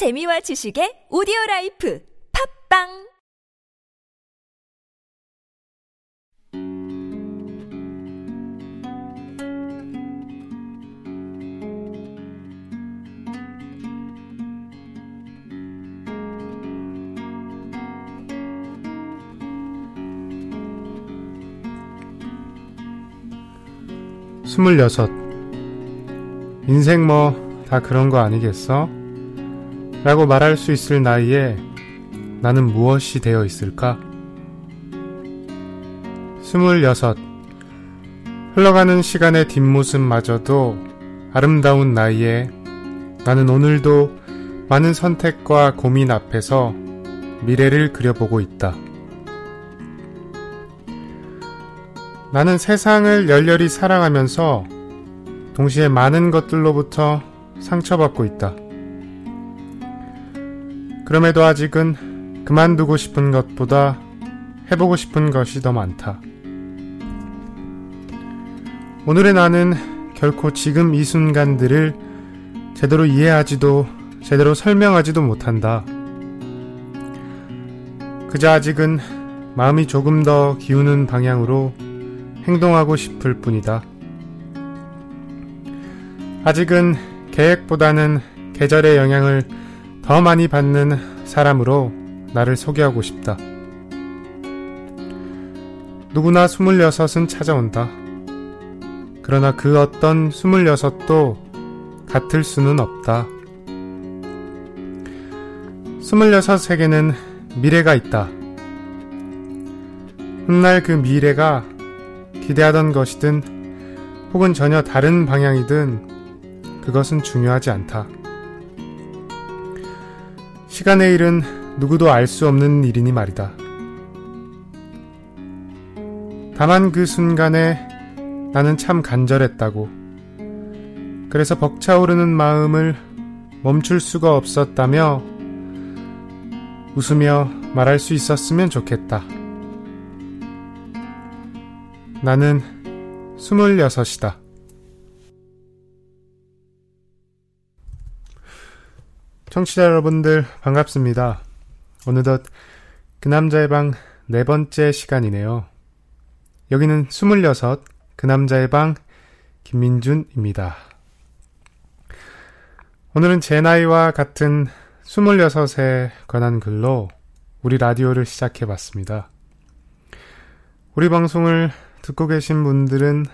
재미와 지식의 오디오라이프 팝빵! 스물여섯. 인생 뭐 다 그런 거 아니겠어? 라고 말할 수 있을 나이에 나는 무엇이 되어 있을까? 26. 흘러가는 시간의 뒷모습마저도 아름다운 나이에 나는 오늘도 많은 선택과 고민 앞에서 미래를 그려보고 있다. 나는 세상을 열렬히 사랑하면서 동시에 많은 것들로부터 상처받고 있다. 그럼에도 아직은 그만두고 싶은 것보다 해보고 싶은 것이 더 많다. 오늘의 나는 결코 지금 이 순간들을 제대로 이해하지도 제대로 설명하지도 못한다. 그저 아직은 마음이 조금 더 기우는 방향으로 행동하고 싶을 뿐이다. 아직은 계획보다는 계절의 영향을 더 많이 받는 사람으로 나를 소개하고 싶다. 누구나 26은 찾아온다. 그러나 그 어떤 26도 같을 수는 없다. 26에게는 미래가 있다. 훗날 그 미래가 기대하던 것이든 혹은 전혀 다른 방향이든 그것은 중요하지 않다. 시간의 일은 누구도 알 수 없는 일이니 말이다. 다만 그 순간에 나는 참 간절했다고. 그래서 벅차오르는 마음을 멈출 수가 없었다며 웃으며 말할 수 있었으면 좋겠다. 나는 26이다. 청취자 여러분들 반갑습니다. 어느덧 그 남자의 방 네 번째 시간이네요. 여기는 26 그 남자의 방 김민준입니다. 오늘은 제 나이와 같은 26에 관한 글로 우리 라디오를 시작해봤습니다. 우리 방송을 듣고 계신 분들은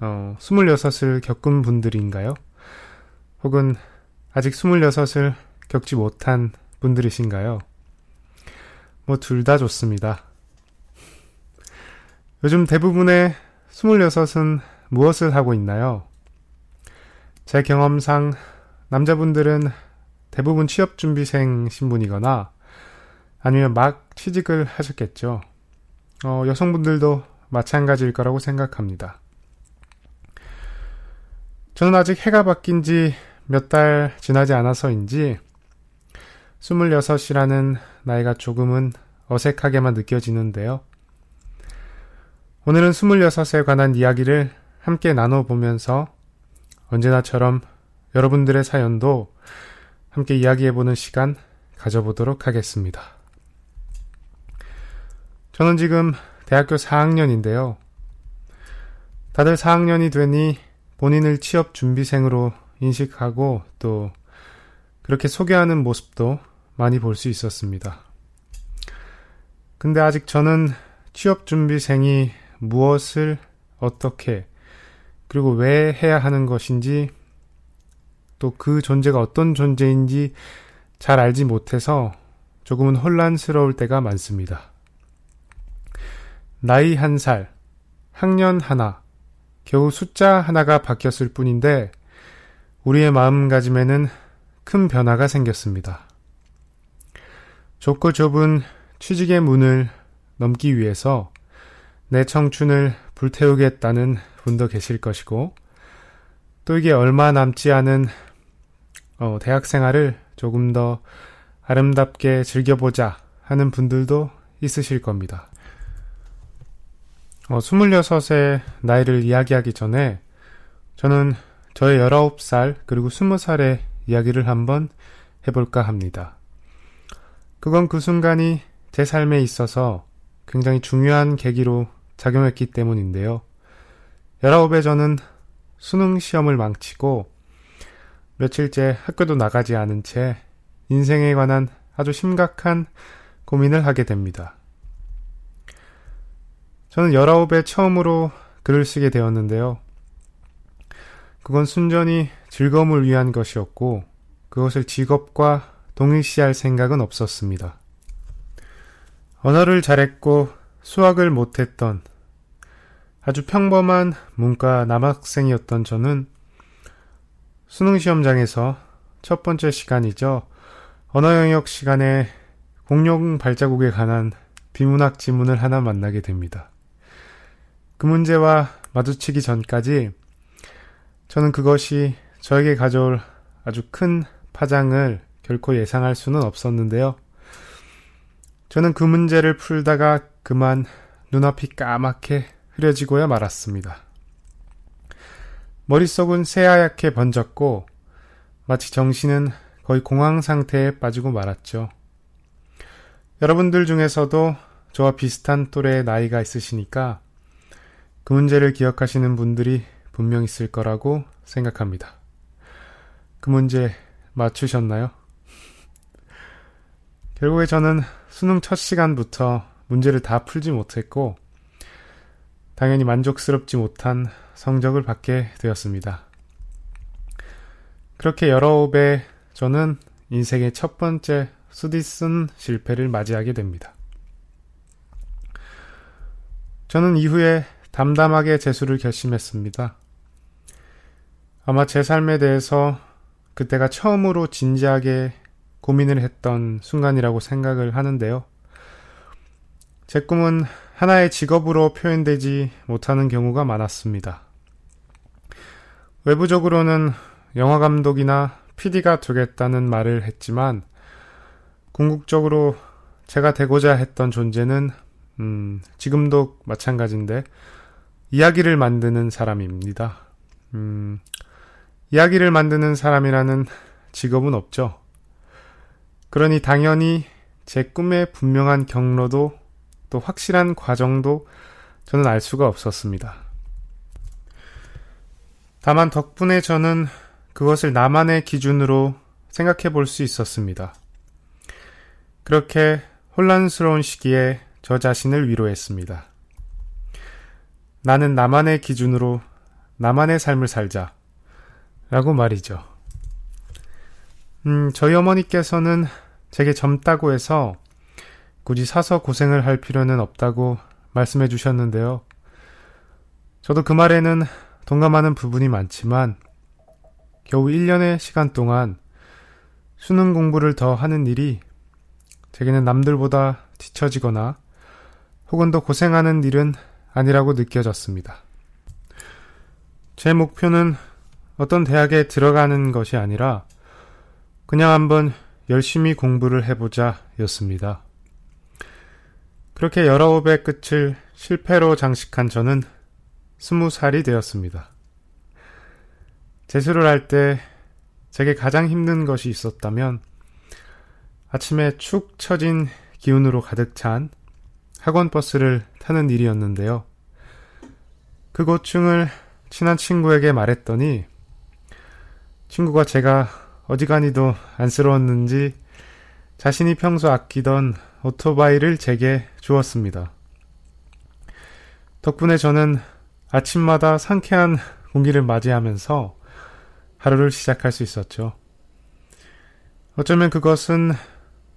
26을 겪은 분들인가요? 혹은 아직 26을 겪지 못한 분들이신가요? 뭐 둘 다 좋습니다. 요즘 대부분의 26은 무엇을 하고 있나요? 제 경험상 남자분들은 대부분 취업준비생 신분이거나 아니면 막 취직을 하셨겠죠. 여성분들도 마찬가지일 거라고 생각합니다. 저는 아직 해가 바뀐 지 몇 달 지나지 않아서인지 26이라는 나이가 조금은 어색하게만 느껴지는데요. 오늘은 26에 관한 이야기를 함께 나눠보면서 언제나처럼 여러분들의 사연도 함께 이야기해보는 시간 가져보도록 하겠습니다. 저는 지금 대학교 4학년인데요. 다들 4학년이 되니 본인을 취업준비생으로 인식하고 또 그렇게 소개하는 모습도 많이 볼 수 있었습니다. 근데 아직 저는 취업준비생이 무엇을 어떻게 그리고 왜 해야 하는 것인지 또 그 존재가 어떤 존재인지 잘 알지 못해서 조금은 혼란스러울 때가 많습니다. 나이 한 살, 학년 하나, 겨우 숫자 하나가 바뀌었을 뿐인데 우리의 마음가짐에는 큰 변화가 생겼습니다. 좁고 좁은 취직의 문을 넘기 위해서 내 청춘을 불태우겠다는 분도 계실 것이고 또 이게 얼마 남지 않은 대학생활을 조금 더 아름답게 즐겨보자 하는 분들도 있으실 겁니다. 26의 나이를 이야기하기 전에 저는 저의 19살 그리고 20살의 이야기를 한번 해볼까 합니다. 그건 그 순간이 제 삶에 있어서 굉장히 중요한 계기로 작용했기 때문인데요. 19에 저는 수능 시험을 망치고 며칠째 학교도 나가지 않은 채 인생에 관한 아주 심각한 고민을 하게 됩니다. 저는 19에 처음으로 글을 쓰게 되었는데요. 그건 순전히 즐거움을 위한 것이었고 그것을 직업과 동일시할 생각은 없었습니다. 언어를 잘했고 수학을 못했던 아주 평범한 문과 남학생이었던 저는 수능시험장에서 첫 번째 시간이죠. 언어 영역 시간에 공룡 발자국에 관한 비문학 지문을 하나 만나게 됩니다. 그 문제와 마주치기 전까지 저는 그것이 저에게 가져올 아주 큰 파장을 결코 예상할 수는 없었는데요. 저는 그 문제를 풀다가 그만 눈앞이 까맣게 흐려지고야 말았습니다. 머릿속은 새하얗게 번졌고 마치 정신은 거의 공황 상태에 빠지고 말았죠. 여러분들 중에서도 저와 비슷한 또래의 나이가 있으시니까 그 문제를 기억하시는 분들이 분명 있을 거라고 생각합니다. 그 문제 맞추셨나요? 결국에 저는 수능 첫 시간부터 문제를 다 풀지 못했고 당연히 만족스럽지 못한 성적을 받게 되었습니다. 그렇게 19에 저는 인생의 첫 번째 수디쓴 실패를 맞이하게 됩니다. 저는 이후에 담담하게 재수를 결심했습니다. 아마 제 삶에 대해서 그때가 처음으로 진지하게 고민을 했던 순간이라고 생각을 하는데요. 제 꿈은 하나의 직업으로 표현되지 못하는 경우가 많았습니다. 외부적으로는 영화감독이나 PD가 되겠다는 말을 했지만 궁극적으로 제가 되고자 했던 존재는 지금도 마찬가지인데 이야기를 만드는 사람입니다. 이야기를 만드는 사람이라는 직업은 없죠. 그러니 당연히 제 꿈의 분명한 경로도 또 확실한 과정도 저는 알 수가 없었습니다. 다만 덕분에 저는 그것을 나만의 기준으로 생각해 볼 수 있었습니다. 그렇게 혼란스러운 시기에 저 자신을 위로했습니다. 나는 나만의 기준으로 나만의 삶을 살자 라고 말이죠. 저희 어머니께서는 제게 젊다고 해서 굳이 사서 고생을 할 필요는 없다고 말씀해 주셨는데요. 저도 그 말에는 동감하는 부분이 많지만 겨우 1년의 시간 동안 수능 공부를 더 하는 일이 제게는 남들보다 뒤처지거나 혹은 더 고생하는 일은 아니라고 느껴졌습니다. 제 목표는 어떤 대학에 들어가는 것이 아니라 그냥 한번 열심히 공부를 해보자 였습니다. 그렇게 19의 끝을 실패로 장식한 저는 20살이 되었습니다. 재수를 할 때 제게 가장 힘든 것이 있었다면 아침에 축 처진 기운으로 가득 찬 학원버스를 타는 일이었는데요. 그 고충을 친한 친구에게 말했더니 친구가 제가 어지간히도 안쓰러웠는지 자신이 평소 아끼던 오토바이를 제게 주었습니다. 덕분에 저는 아침마다 상쾌한 공기를 맞이하면서 하루를 시작할 수 있었죠. 어쩌면 그것은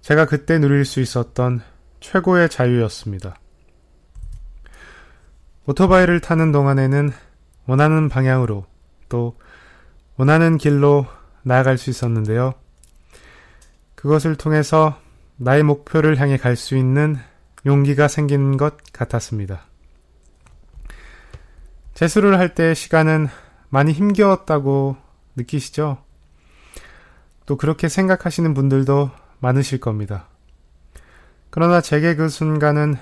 제가 그때 누릴 수 있었던 최고의 자유였습니다. 오토바이를 타는 동안에는 원하는 방향으로 또 원하는 길로 나아갈 수 있었는데요. 그것을 통해서 나의 목표를 향해 갈 수 있는 용기가 생긴 것 같았습니다. 재수를 할 때의 시간은 많이 힘겨웠다고 느끼시죠? 또 그렇게 생각하시는 분들도 많으실 겁니다. 그러나 제게 그 순간은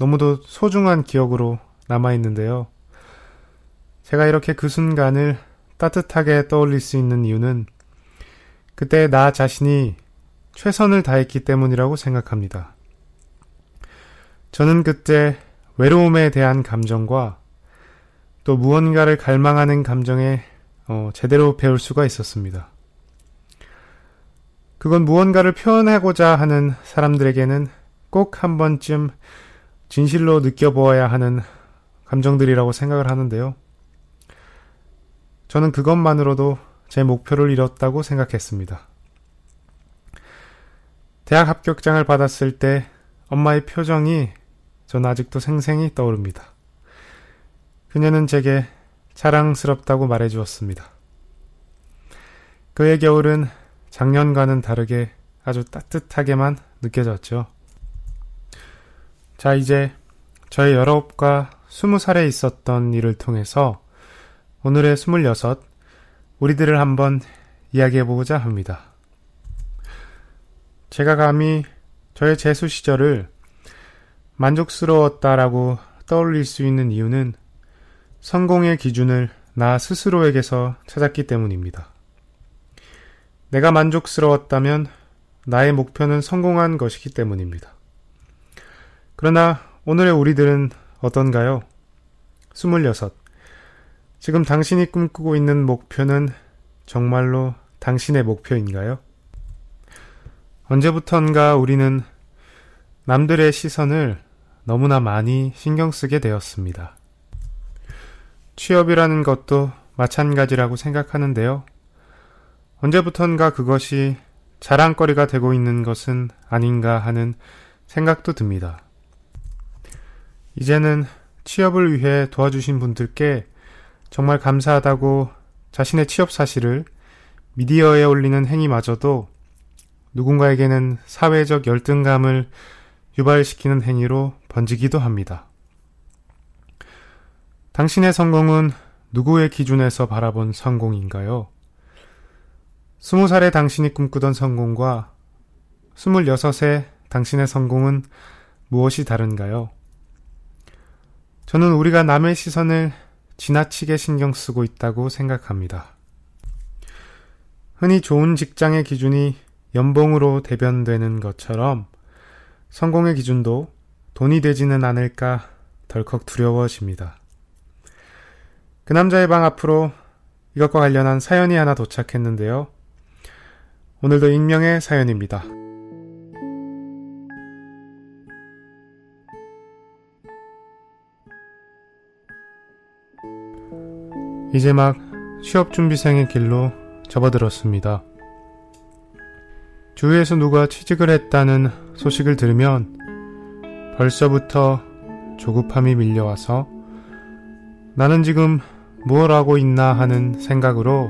너무도 소중한 기억으로 남아있는데요. 제가 이렇게 그 순간을 따뜻하게 떠올릴 수 있는 이유는 그때 나 자신이 최선을 다했기 때문이라고 생각합니다. 저는 그때 외로움에 대한 감정과 또 무언가를 갈망하는 감정에 제대로 배울 수가 있었습니다. 그건 무언가를 표현하고자 하는 사람들에게는 꼭 한 번쯤 진실로 느껴보아야 하는 감정들이라고 생각을 하는데요. 저는 그것만으로도 제 목표를 이뤘다고 생각했습니다. 대학 합격장을 받았을 때 엄마의 표정이 전 아직도 생생히 떠오릅니다. 그녀는 제게 자랑스럽다고 말해주었습니다. 그의 겨울은 작년과는 다르게 아주 따뜻하게만 느껴졌죠. 자, 이제 저의 19과 20살에 있었던 일을 통해서 오늘의 26, 우리들을 한번 이야기해보고자 합니다. 제가 감히 저의 재수 시절을 만족스러웠다라고 떠올릴 수 있는 이유는 성공의 기준을 나 스스로에게서 찾았기 때문입니다. 내가 만족스러웠다면 나의 목표는 성공한 것이기 때문입니다. 그러나 오늘의 우리들은 어떤가요? 26. 지금 당신이 꿈꾸고 있는 목표는 정말로 당신의 목표인가요? 언제부턴가 우리는 남들의 시선을 너무나 많이 신경 쓰게 되었습니다. 취업이라는 것도 마찬가지라고 생각하는데요. 언제부턴가 그것이 자랑거리가 되고 있는 것은 아닌가 하는 생각도 듭니다. 이제는 취업을 위해 도와주신 분들께 정말 감사하다고 자신의 취업 사실을 미디어에 올리는 행위마저도 누군가에게는 사회적 열등감을 유발시키는 행위로 번지기도 합니다. 당신의 성공은 누구의 기준에서 바라본 성공인가요? 20살에 당신이 꿈꾸던 성공과 26에 당신의 성공은 무엇이 다른가요? 저는 우리가 남의 시선을 지나치게 신경 쓰고 있다고 생각합니다. 흔히 좋은 직장의 기준이 연봉으로 대변되는 것처럼 성공의 기준도 돈이 되지는 않을까 덜컥 두려워집니다. 그 남자의 방 앞으로 이것과 관련한 사연이 하나 도착했는데요. 오늘도 익명의 사연입니다. 이제 막 취업준비생의 길로 접어들었습니다. 주위에서 누가 취직을 했다는 소식을 들으면 벌써부터 조급함이 밀려와서 나는 지금 뭘 하고 있나 하는 생각으로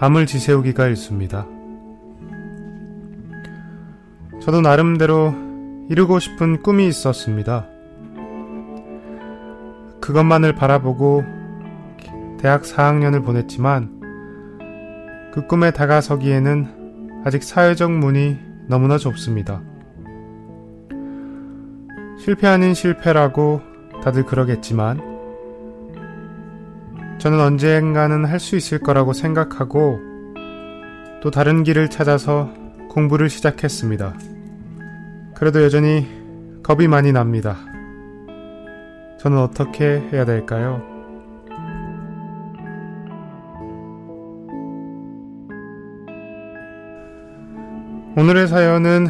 밤을 지새우기가 일쑤입니다. 저도 나름대로 이루고 싶은 꿈이 있었습니다. 그것만을 바라보고 대학 4학년을 보냈지만 그 꿈에 다가서기에는 아직 사회적 문이 너무나 좁습니다. 실패 아닌 실패라고 다들 그러겠지만 저는 언젠가는 할 수 있을 거라고 생각하고 또 다른 길을 찾아서 공부를 시작했습니다. 그래도 여전히 겁이 많이 납니다. 저는 어떻게 해야 될까요? 오늘의 사연은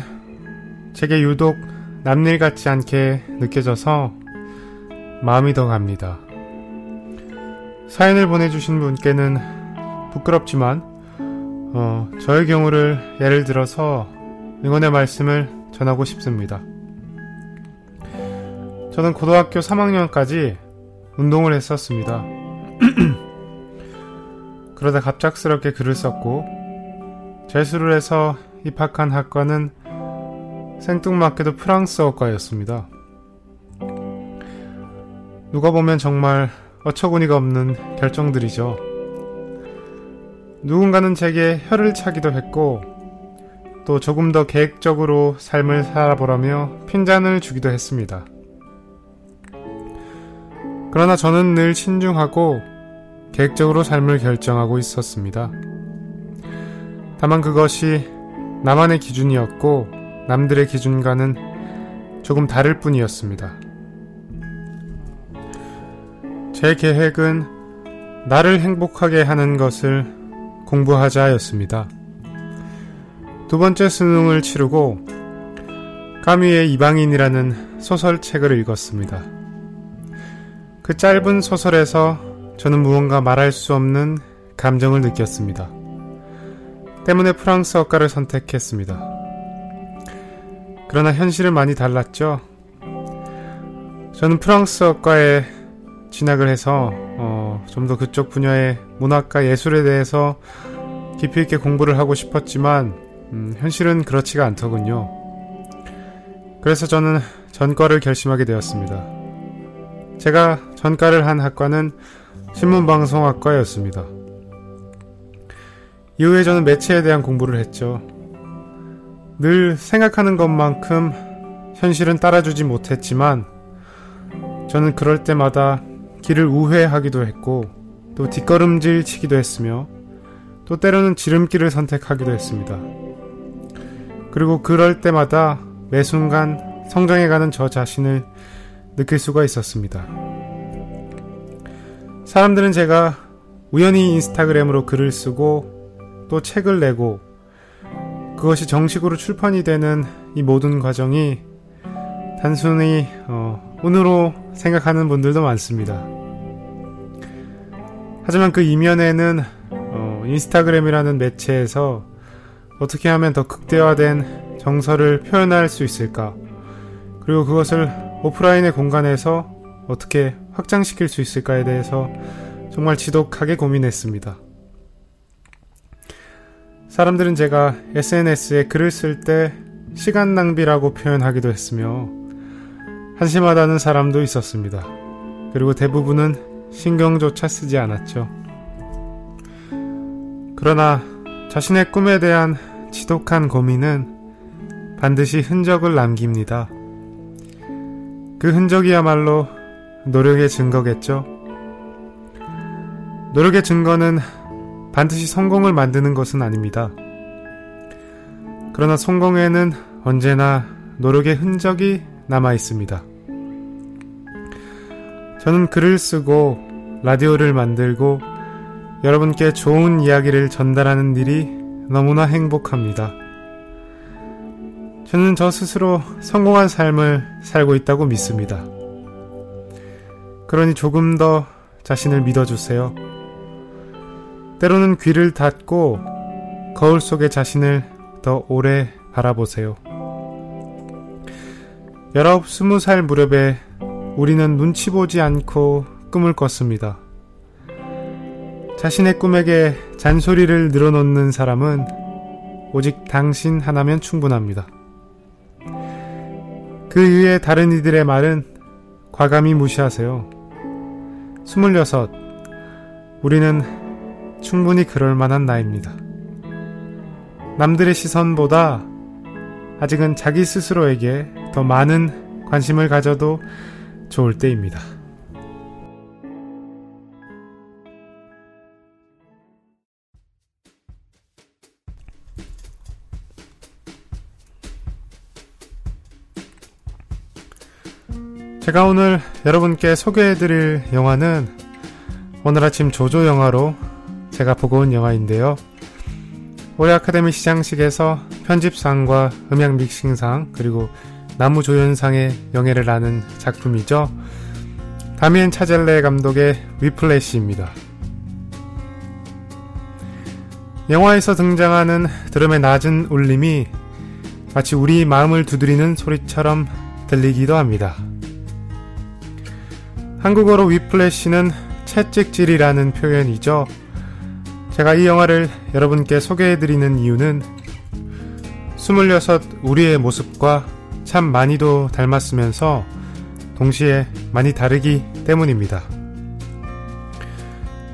제게 유독 남일 같지 않게 느껴져서 마음이 더 갑니다. 사연을 보내주신 분께는 부끄럽지만 저의 경우를 예를 들어서 응원의 말씀을 전하고 싶습니다. 저는 고등학교 3학년까지 운동을 했었습니다. 그러다 갑작스럽게 글을 썼고 재수를 해서 입학한 학과는 생뚱맞게도 프랑스어과였습니다. 누가 보면 정말 어처구니가 없는 결정들이죠. 누군가는 제게 혀를 차기도 했고 또 조금 더 계획적으로 삶을 살아보라며 핀잔을 주기도 했습니다. 그러나 저는 늘 신중하고 계획적으로 삶을 결정하고 있었습니다. 다만 그것이 나만의 기준이었고 남들의 기준과는 조금 다를 뿐이었습니다. 제 계획은 나를 행복하게 하는 것을 공부하자였습니다. 두 번째 수능을 치르고 까뮈의 이방인이라는 소설책을 읽었습니다. 그 짧은 소설에서 저는 무언가 말할 수 없는 감정을 느꼈습니다. 때문에 프랑스어과를 선택했습니다. 그러나 현실은 많이 달랐죠. 저는 프랑스어과에 진학을 해서 좀 더 그쪽 분야의 문학과 예술에 대해서 깊이 있게 공부를 하고 싶었지만 현실은 그렇지가 않더군요. 그래서 저는 전과를 결심하게 되었습니다. 제가 전과를 한 학과는 신문방송학과였습니다. 이후에 저는 매체에 대한 공부를 했죠. 늘 생각하는 것만큼 현실은 따라주지 못했지만 저는 그럴 때마다 길을 우회하기도 했고 또 뒷걸음질 치기도 했으며 또 때로는 지름길을 선택하기도 했습니다. 그리고 그럴 때마다 매 순간 성장해가는 저 자신을 느낄 수가 있었습니다. 사람들은 제가 우연히 인스타그램으로 글을 쓰고 또 책을 내고 그것이 정식으로 출판이 되는 이 모든 과정이 단순히 운으로 생각하는 분들도 많습니다. 하지만 그 이면에는 인스타그램이라는 매체에서 어떻게 하면 더 극대화된 정서를 표현할 수 있을까? 그리고 그것을 오프라인의 공간에서 어떻게 확장시킬 수 있을까에 대해서 정말 지독하게 고민했습니다. 사람들은 제가 SNS에 글을 쓸 때 시간 낭비라고 표현하기도 했으며 한심하다는 사람도 있었습니다. 그리고 대부분은 신경조차 쓰지 않았죠. 그러나 자신의 꿈에 대한 지독한 고민은 반드시 흔적을 남깁니다. 그 흔적이야말로 노력의 증거겠죠. 노력의 증거는 반드시 성공을 만드는 것은 아닙니다. 그러나 성공에는 언제나 노력의 흔적이 남아 있습니다. 저는 글을 쓰고 라디오를 만들고 여러분께 좋은 이야기를 전달하는 일이 너무나 행복합니다. 저는 저 스스로 성공한 삶을 살고 있다고 믿습니다. 그러니 조금 더 자신을 믿어주세요. 때로는 귀를 닫고 거울 속에 자신을 더 오래 바라보세요. 19, 20살 무렵에 우리는 눈치 보지 않고 꿈을 꿨습니다. 자신의 꿈에게 잔소리를 늘어놓는 사람은 오직 당신 하나면 충분합니다. 그 이외 다른 이들의 말은 과감히 무시하세요. 26, 우리는 충분히 그럴만한 나이입니다. 남들의 시선보다 아직은 자기 스스로에게 더 많은 관심을 가져도 좋을 때입니다. 제가 오늘 여러분께 소개해드릴 영화는 오늘 아침 조조 영화로 제가 보고 온 영화인데요. 올해 아카데미 시상식에서 편집상과 음향 믹싱상 그리고 남우조연상의 영예를 나눈 작품이죠. 다미엔 차젤레 감독의 위플래시입니다. 영화에서 등장하는 드럼의 낮은 울림이 마치 우리 마음을 두드리는 소리처럼 들리기도 합니다. 한국어로 위플래시는 채찍질이라는 표현이죠. 제가 이 영화를 여러분께 소개해드리는 이유는 26 우리의 모습과 참 많이도 닮았으면서 동시에 많이 다르기 때문입니다.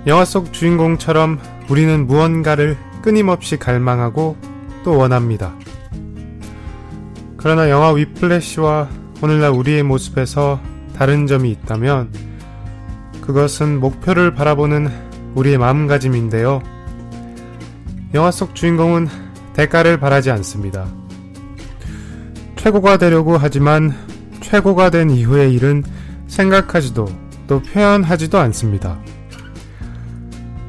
영화 속 주인공처럼 우리는 무언가를 끊임없이 갈망하고 또 원합니다. 그러나 영화 위플래시와 오늘날 우리의 모습에서 다른 점이 있다면 그것은 목표를 바라보는 우리의 마음가짐인데요. 영화 속 주인공은 대가를 바라지 않습니다. 최고가 되려고 하지만 최고가 된 이후의 일은 생각하지도 또 표현하지도 않습니다.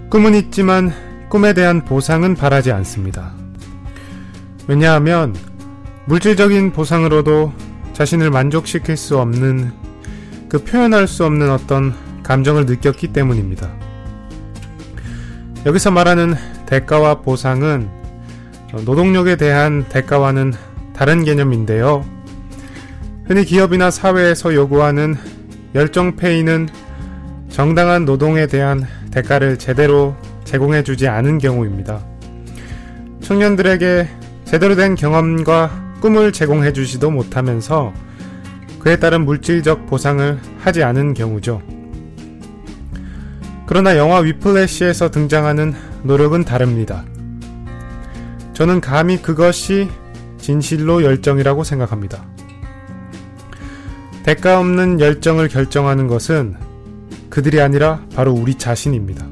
꿈은 있지만 꿈에 대한 보상은 바라지 않습니다. 왜냐하면 물질적인 보상으로도 자신을 만족시킬 수 없는, 그 표현할 수 없는 어떤 감정을 느꼈기 때문입니다. 여기서 말하는 대가와 보상은 노동력에 대한 대가와는 다른 개념인데요. 흔히 기업이나 사회에서 요구하는 열정페이는 정당한 노동에 대한 대가를 제대로 제공해주지 않은 경우입니다. 청년들에게 제대로 된 경험과 꿈을 제공해주지도 못하면서 그에 따른 물질적 보상을 하지 않은 경우죠. 그러나 영화 위플래시에서 등장하는 노력은 다릅니다. 저는 감히 그것이 진실로 열정이라고 생각합니다. 대가 없는 열정을 결정하는 것은 그들이 아니라 바로 우리 자신입니다.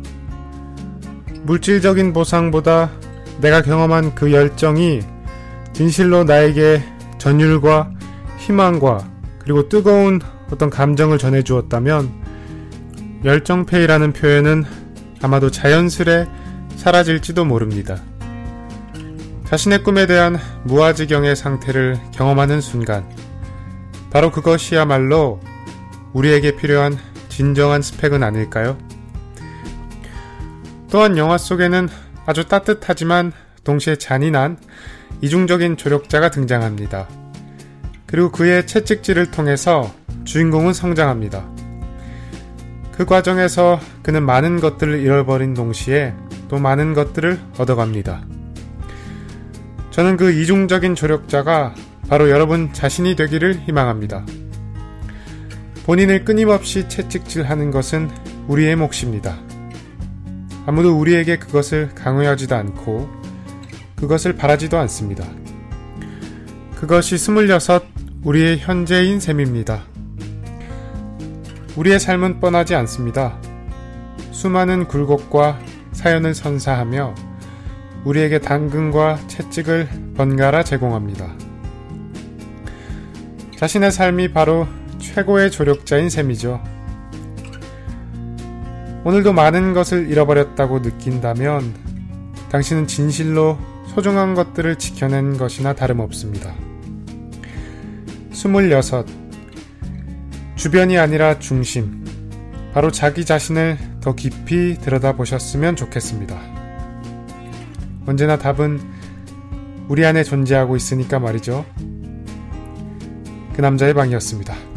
물질적인 보상보다 내가 경험한 그 열정이 진실로 나에게 전율과 희망과 그리고 뜨거운 어떤 감정을 전해주었다면 열정페이라는 표현은 아마도 자연스레 사라질지도 모릅니다. 자신의 꿈에 대한 무아지경의 상태를 경험하는 순간, 바로 그것이야말로 우리에게 필요한 진정한 스펙은 아닐까요? 또한 영화 속에는 아주 따뜻하지만 동시에 잔인한 이중적인 조력자가 등장합니다. 그리고 그의 채찍질을 통해서 주인공은 성장합니다. 그 과정에서 그는 많은 것들을 잃어버린 동시에 또 많은 것들을 얻어갑니다. 저는 그 이중적인 조력자가 바로 여러분 자신이 되기를 희망합니다. 본인을 끊임없이 채찍질하는 것은 우리의 몫입니다. 아무도 우리에게 그것을 강요하지도 않고 그것을 바라지도 않습니다. 그것이 26 우리의 현재인 셈입니다. 우리의 삶은 뻔하지 않습니다. 수많은 굴곡과 사연을 선사하며 우리에게 당근과 채찍을 번갈아 제공합니다. 자신의 삶이 바로 최고의 조력자인 셈이죠. 오늘도 많은 것을 잃어버렸다고 느낀다면 당신은 진실로 소중한 것들을 지켜낸 것이나 다름없습니다. 26 주변이 아니라 중심, 바로 자기 자신을 더 깊이 들여다보셨으면 좋겠습니다. 언제나 답은 우리 안에 존재하고 있으니까 말이죠. 그 남자의 방이었습니다.